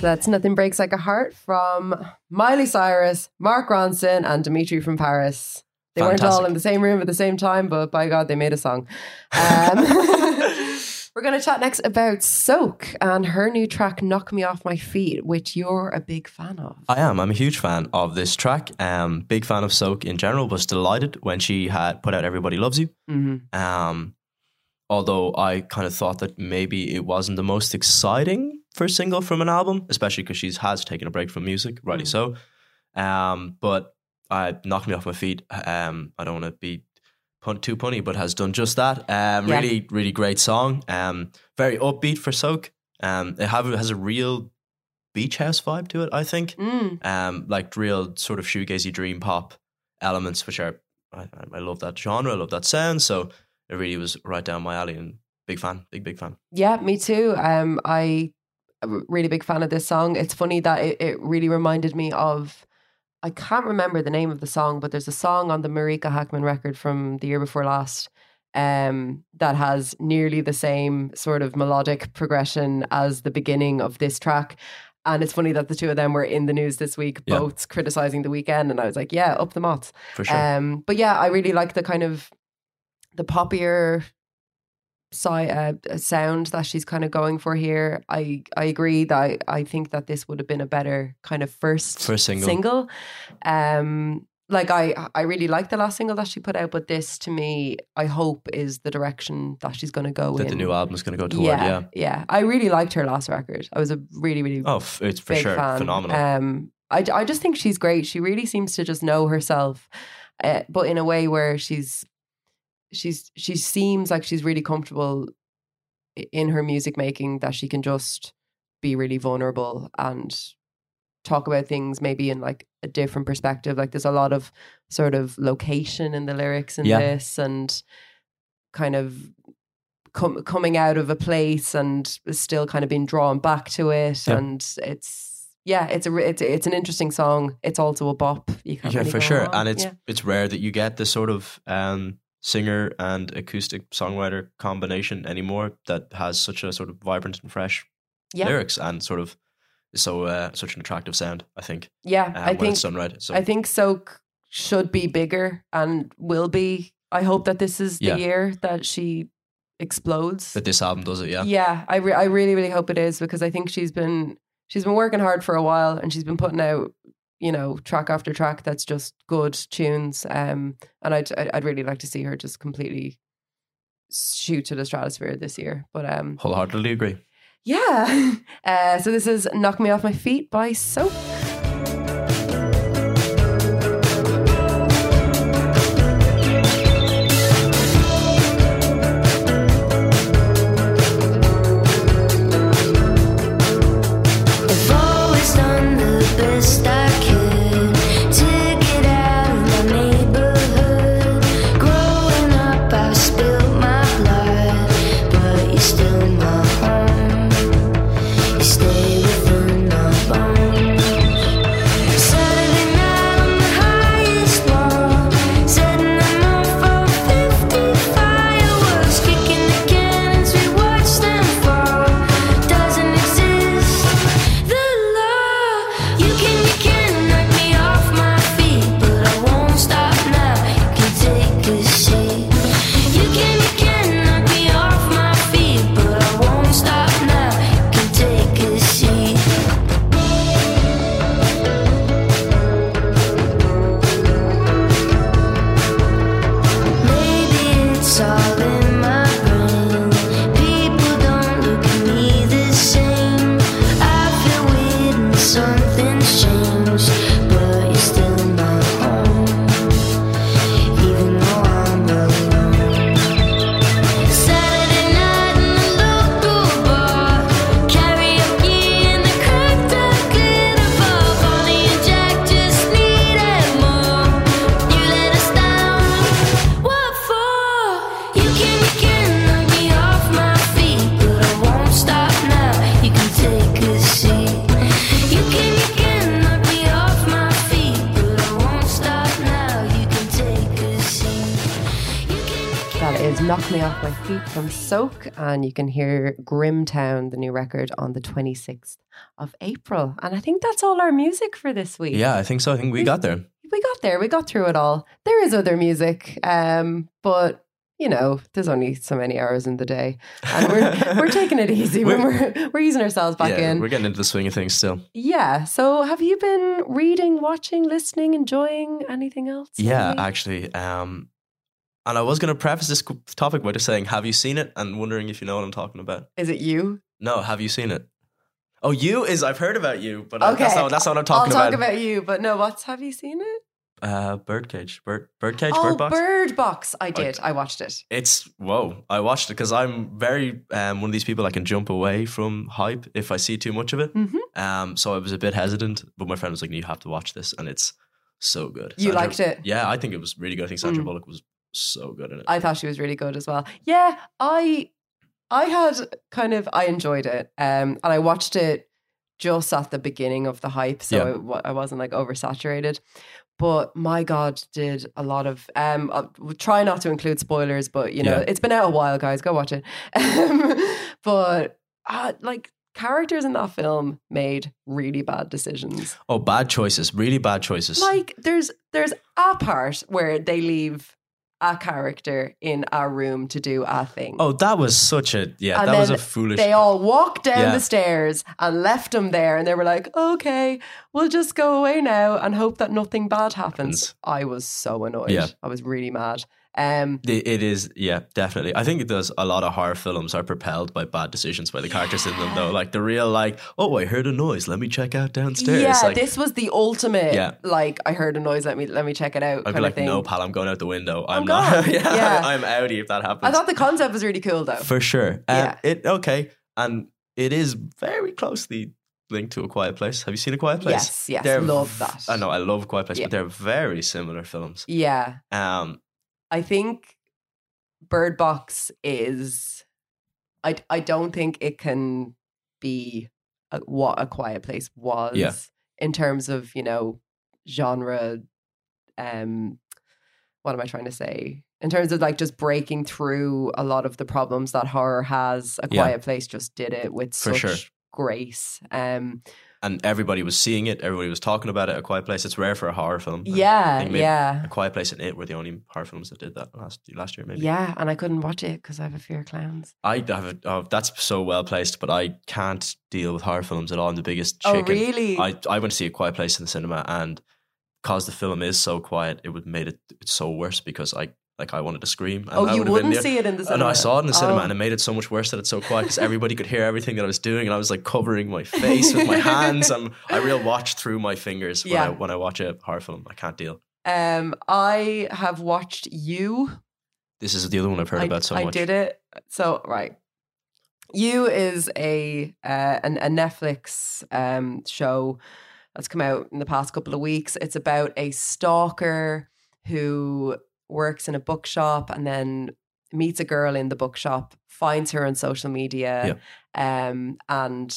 That's Nothing Breaks Like a Heart from Miley Cyrus, Mark Ronson and Dimitri from Paris. They Fantastic. Weren't all in the same room at the same time, but by God, they made a song. Um, we're going to chat next about Soak and her new track, Knock Me Off My Feet, which you're a big fan of. I am. I'm a huge fan of this track. Um, big fan of Soak in general. Was delighted when she had put out Everybody Loves You. Mm-hmm. Um, although I kind of thought that maybe it wasn't the most exciting first single from an album, especially because she has taken a break from music, rightly so. Um, but I knocked me off my feet. Um, I don't want to be pun- too punny, but has done just that. Um, yeah. Really, really great song. Um, very upbeat for Soak. Um, it, have, it has a real beach house vibe to it, I think. Mm. Um, like real sort of shoegazy dream pop elements, which are, I, I love that genre, I love that sound. So it really was right down my alley, and big fan, big, big fan. Yeah, me too. Um, I... A really big fan of this song. It's funny that it, it really reminded me of, I can't remember the name of the song, but there's a song on the Marika Hackman record from the year before last um, that has nearly the same sort of melodic progression as the beginning of this track. And it's funny that the two of them were in the news this week, yeah. both criticising The Weeknd, and I was like, yeah, up the mots. For sure. Um, but yeah, I really like the kind of the poppier So, uh, sound that she's kind of going for here. I, I agree that I, I think that this would have been a better kind of first, first single. single. Um, like I, I really like the last single that she put out, but this to me, I hope is the direction that she's going to go that in. That the new album is going to go toward. Yeah, yeah, yeah. I really liked her last record. I was a really, really oh, f- it's for big sure fan. Phenomenal. Um, I, I just think she's great. She really seems to just know herself, uh, but in a way where she's. She's she seems like she's really comfortable in her music making, that she can just be really vulnerable and talk about things maybe in like a different perspective. Like there's a lot of sort of location in the lyrics in yeah. this, and kind of com- coming out of a place and still kind of being drawn back to it. Yeah. And it's yeah, it's a it's, it's an interesting song. It's also a bop. You can't yeah, really for sure. Wrong. And it's yeah. it's rare that you get this sort of um, singer and acoustic songwriter combination anymore that has such a sort of vibrant and fresh yeah. lyrics and sort of so uh, such an attractive sound. I think. Yeah, um, I think it's done right. So I think Soak should be bigger and will be. I hope that this is the yeah. year that she explodes. That this album does it, yeah. Yeah, I re- I really, really hope it is, because I think she's been she's been working hard for a while, and she's been putting out, you know, track after track that's just good tunes. Um, and I'd I'd really like to see her just completely shoot to the stratosphere this year. But um, wholeheartedly agree. Yeah. Uh, so this is "Knock Me Off My Feet" by Soak. From Soak, and you can hear Grimtown, the new record, on the twenty-sixth of April. And I think that's all our music for this week. Yeah, I think so. I think we, we got there. We got there. We got through it all. There is other music, um, but you know, there's only so many hours in the day, and we're we're taking it easy. We're, when we're we're easing ourselves back yeah, in. We're getting into the swing of things still. Yeah. So, have you been reading, watching, listening, enjoying anything else? Yeah, maybe? actually. Um, And I was going to preface this topic by just saying, have you seen it? And wondering if you know what I'm talking about. Is it You? No, have you seen it? Oh, You is, I've heard about You, but okay. that's, not, that's not what I'm talking about. I'll talk about. about You, but no, what's, have you seen it? Uh, Birdcage. Bird, Birdcage? Oh, Bird Box? Bird Box. I did. I, I watched it. It's, whoa. I watched it because I'm very, um, one of these people that can jump away from hype if I see too much of it. Mm-hmm. Um, so I was a bit hesitant, but my friend was like, you have to watch this. And it's so good. You Sandra, liked it? Yeah, I think it was really good. I think Sandra mm. Bullock was so good in it. I thought she was really good as well. Yeah, I I had kind of, I enjoyed it. Um, and I watched it just at the beginning of the hype, so yeah. I, I wasn't like oversaturated. But my God, did a lot of, um, I'll try not to include spoilers, but you know, yeah. it's been out a while, guys, go watch it. but uh, like characters in that film made really bad decisions. Oh, bad choices, really bad choices. Like there's there's a part where they leave a character in our room to do our thing. Oh, that was such a, yeah, and that was a foolish... They all walked down yeah. the stairs and left them there, and they were like, okay, we'll just go away now and hope that nothing bad happens. I was so annoyed. Yeah. I was really mad. Um, it is, yeah, definitely. I think it does. A lot of horror films are propelled by bad decisions by the yeah. characters in them, though. Like the real, like, oh, I heard a noise. Let me check out downstairs. Yeah, like, this was the ultimate. Yeah. like I heard a noise. Let me let me check it out. I'd be like, no, pal, I'm going out the window. I'm, I'm not. yeah, yeah. I'm outie if that happens. I thought the concept was really cool, though. For sure. Uh, yeah. It okay, and it is very closely linked to A Quiet Place. Have you seen A Quiet Place? Yes, yes, they're, love that. I know, I love A Quiet Place, yeah. but they're very similar films. Yeah. Um. I think Bird Box is, I, I don't think it can be a, what A Quiet Place was yeah. in terms of, you know, genre. Um, what am I trying to say? In terms of like just breaking through a lot of the problems that horror has, A Quiet yeah. Place just did it with For such sure. grace. Um, and everybody was seeing it. Everybody was talking about it. A Quiet Place. It's rare for a horror film. Yeah, yeah. A Quiet Place and It were the only horror films that did that last last year, maybe. Yeah, and I couldn't watch It because I have a fear of clowns. I have a, oh, that's so well placed, but I can't deal with horror films at all. I'm the biggest chicken. Oh, really? I, I went to see A Quiet Place in the cinema, and because the film is so quiet, it would made it so worse because I... Like I wanted to scream. And oh, you wouldn't see it in the cinema? And I saw it in the cinema oh. and it made it so much worse that it's so quiet because everybody could hear everything that I was doing, and I was like covering my face with my hands. And I real watch through my fingers yeah. when, I, when I watch a horror film. I can't deal. Um, I have watched You. This is the other one I've heard I, about so I much. I did it. So, right. You is a, uh, an, a Netflix um, show that's come out in the past couple of weeks. It's about a stalker who... works in a bookshop and then meets a girl in the bookshop, finds her on social media, yeah. um, and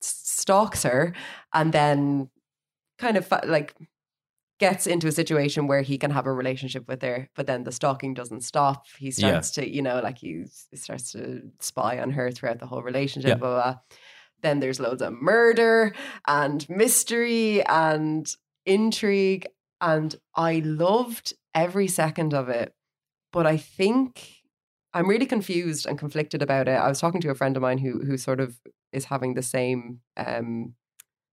stalks her, and then kind of like gets into a situation where he can have a relationship with her, but then the stalking doesn't stop. He starts yeah. to, you know, like he starts to spy on her throughout the whole relationship, yeah. blah, blah. Then there's loads of murder and mystery and intrigue, and I loved every second of it. But I think I'm really confused and conflicted about it. I was talking to a friend of mine who who sort of is having the same um,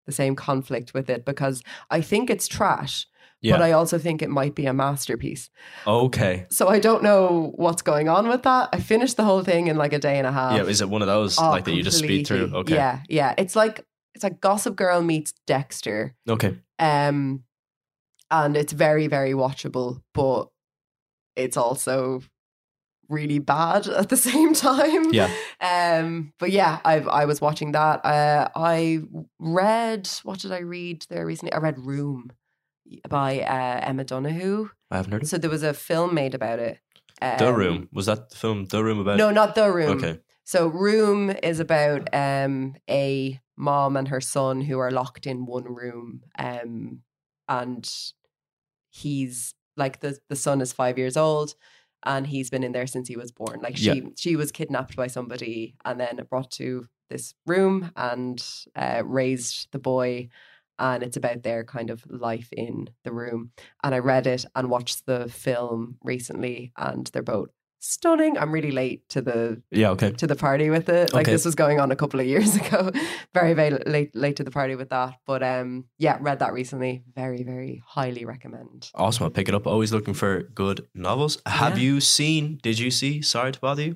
the same conflict with it, because I think it's trash, yeah. but I also think it might be a masterpiece. Okay. So I don't know what's going on with that. I finished the whole thing in like a day and a half. Yeah, is it one of those oh, like that you just speed through? Okay. Yeah, yeah. It's like it's like Gossip Girl meets Dexter. Okay. Um. And it's very, very watchable, but it's also really bad at the same time. Yeah. Um. But yeah, I I was watching that. Uh, I read, what did I read there recently? I read Room by uh, Emma Donoghue. I haven't heard of it. So there was a film made about it. Um, The Room. Was that the film, The Room about? No, not The Room. Okay. So Room is about um a mom and her son who are locked in one room. Um. And he's like the the son is five years old, and he's been in there since he was born. Like she yeah. she was kidnapped by somebody and then brought to this room and uh, raised the boy. And it's about their kind of life in the room. And I read it and watched the film recently, and they're both stunning. I'm really late to the yeah okay to the party with it. Like okay. This was going on a couple of years ago. Very very late late to the party with that. But um yeah, read that recently. Very very highly recommend. Awesome, I'll pick it up. Always looking for good novels. Yeah. Have you seen? Did you see? Sorry to bother you.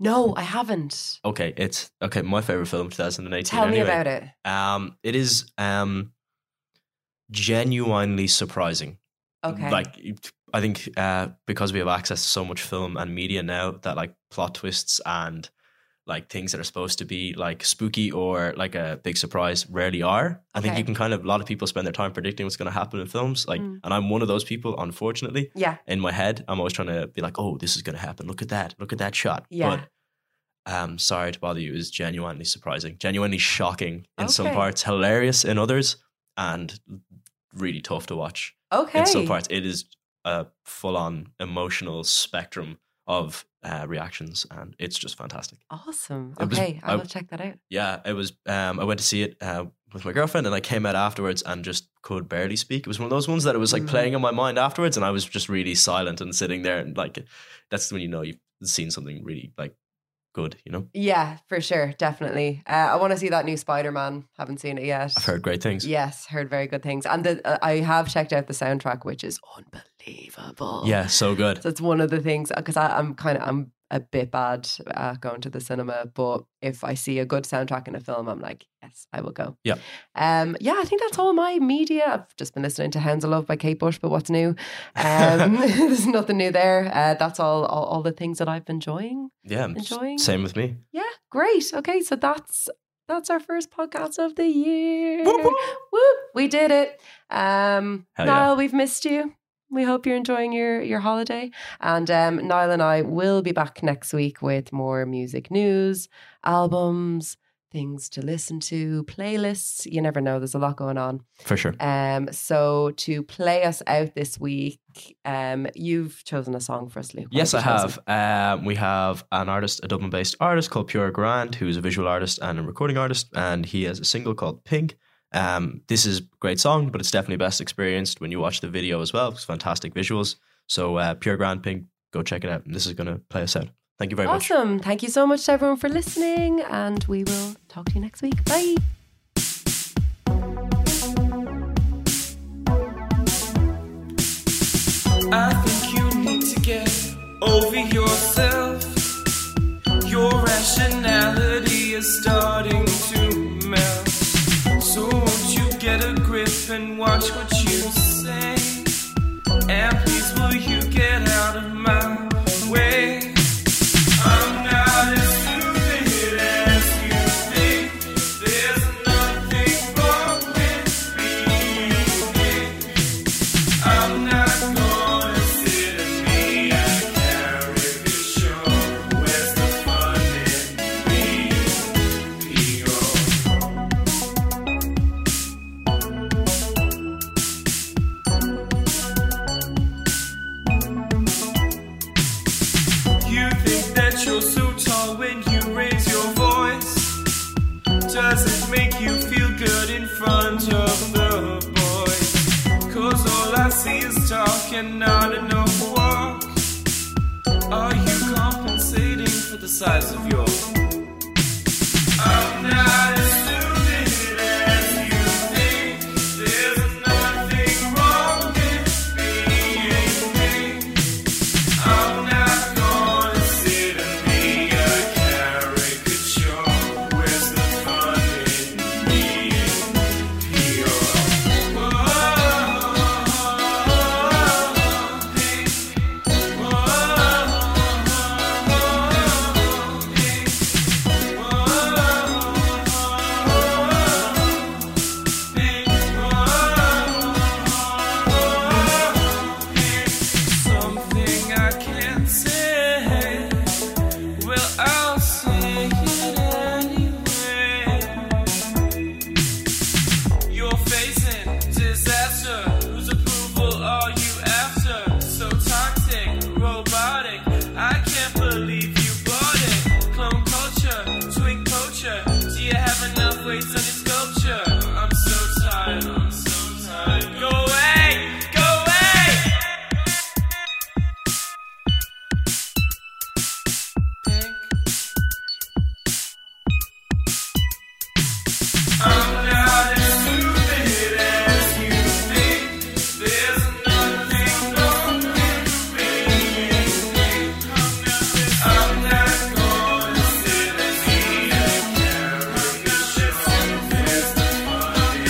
No, I haven't. Okay, it's okay. My favorite film, twenty eighteen. Tell anyway. me about it. Um, it is um genuinely surprising. Okay, like. I think uh, because we have access to so much film and media now that like plot twists and like things that are supposed to be like spooky or like a big surprise rarely are. I okay. think you can kind of, a lot of people spend their time predicting what's going to happen in films. Like, mm. and I'm one of those people, unfortunately. Yeah. In my head, I'm always trying to be like, oh, this is going to happen. Look at that. Look at that shot. Yeah. But um, Sorry to Bother You is genuinely surprising, genuinely shocking in okay. some parts, hilarious in others, and really tough to watch. Okay. In some parts, it is a full-on emotional spectrum of uh, reactions, and it's just fantastic. Awesome. It okay, was, I will I, check that out. Yeah, it was. Um, I went to see it uh, with my girlfriend, and I came out afterwards and just could barely speak. It was one of those ones that it was like mm. playing on my mind afterwards, and I was just really silent and sitting there, and like that's when you know you've seen something really like good, you know? Yeah, for sure, definitely. Uh, I want to see that new Spider-Man. Haven't seen it yet. I've heard great things. Yes, heard very good things, and the, uh, I have checked out the soundtrack, which is unbelievable. Yeah, so good. That's one of the things, because I'm kind of I'm a bit bad at going to the cinema, but if I see a good soundtrack in a film, I'm like, yes, I will go. Yeah, um, yeah. I think that's all my media. I've just been listening to Hounds of Love by Kate Bush, but what's new? Um, there's nothing new there. Uh, that's all, all. All the things that I've been enjoying. Yeah, enjoying. Same with me. Yeah, great. Okay, so that's. That's our first podcast of the year. Whoop, whoop. Whoop, we did it. Um, Hell Niall, yeah. We've missed you. We hope you're enjoying your, your holiday. And um, Niall and I will be back next week with more music news, albums, things to listen to, playlists. You never know. There's a lot going on. For sure. Um, so to play us out this week, um, you've chosen a song for us, Luke. Yes, I have. Um, we have an artist, a Dublin-based artist called Pure Grant, who's a visual artist and a recording artist. And he has a single called Pink. Um, this is a great song, but it's definitely best experienced when you watch the video as well. It's fantastic visuals. So uh, Pure Grant, Pink, go check it out. And this is going to play us out. Thank you very much. Awesome. Thank you so much to everyone for listening, and we will talk to you next week. Bye. I think you need to get over yourself. Your rationality is starting to melt. So won't you get a grip and watch what you say? And please will you get out of my way? I'm not as stupid as you think. There's nothing wrong with me. I'm not gonna sit and be a caricature. Where's the fun in being pure? You think that you're so tall when you raise your voice? Does it make you feel good in front of the boys? Cause all I see is talk and not enough walk. Are you compensating for the size of your? I'm not as stupid as you think. There's nothing wrong with being me. I'm not gonna sit and be a caricature. Where's the fun in being pure? Whoa, pink. Whoa, pink. Whoa, pink. Whoa, pink. Something I can't say. Well, I'll say it anyway. You're facing disaster. Whose approval are you after? So toxic, robotic. I can't believe you bought it. Clone culture, twink poacher. Do you have enough weights on your sculpture? I'm so tired, I'm so tired. Go away, go away. I'm not as stupid as you think. There's nothing wrong with being me. I'm not gonna sit and be a caricature. There's the fun in being pure. I'm not as stupid. I'm not as stupid. I'm not as stupid. I'm not as stupid. I'm not as stupid. I'm not as stupid. I'm not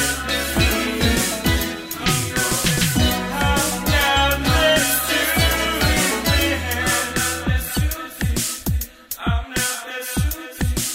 as stupid.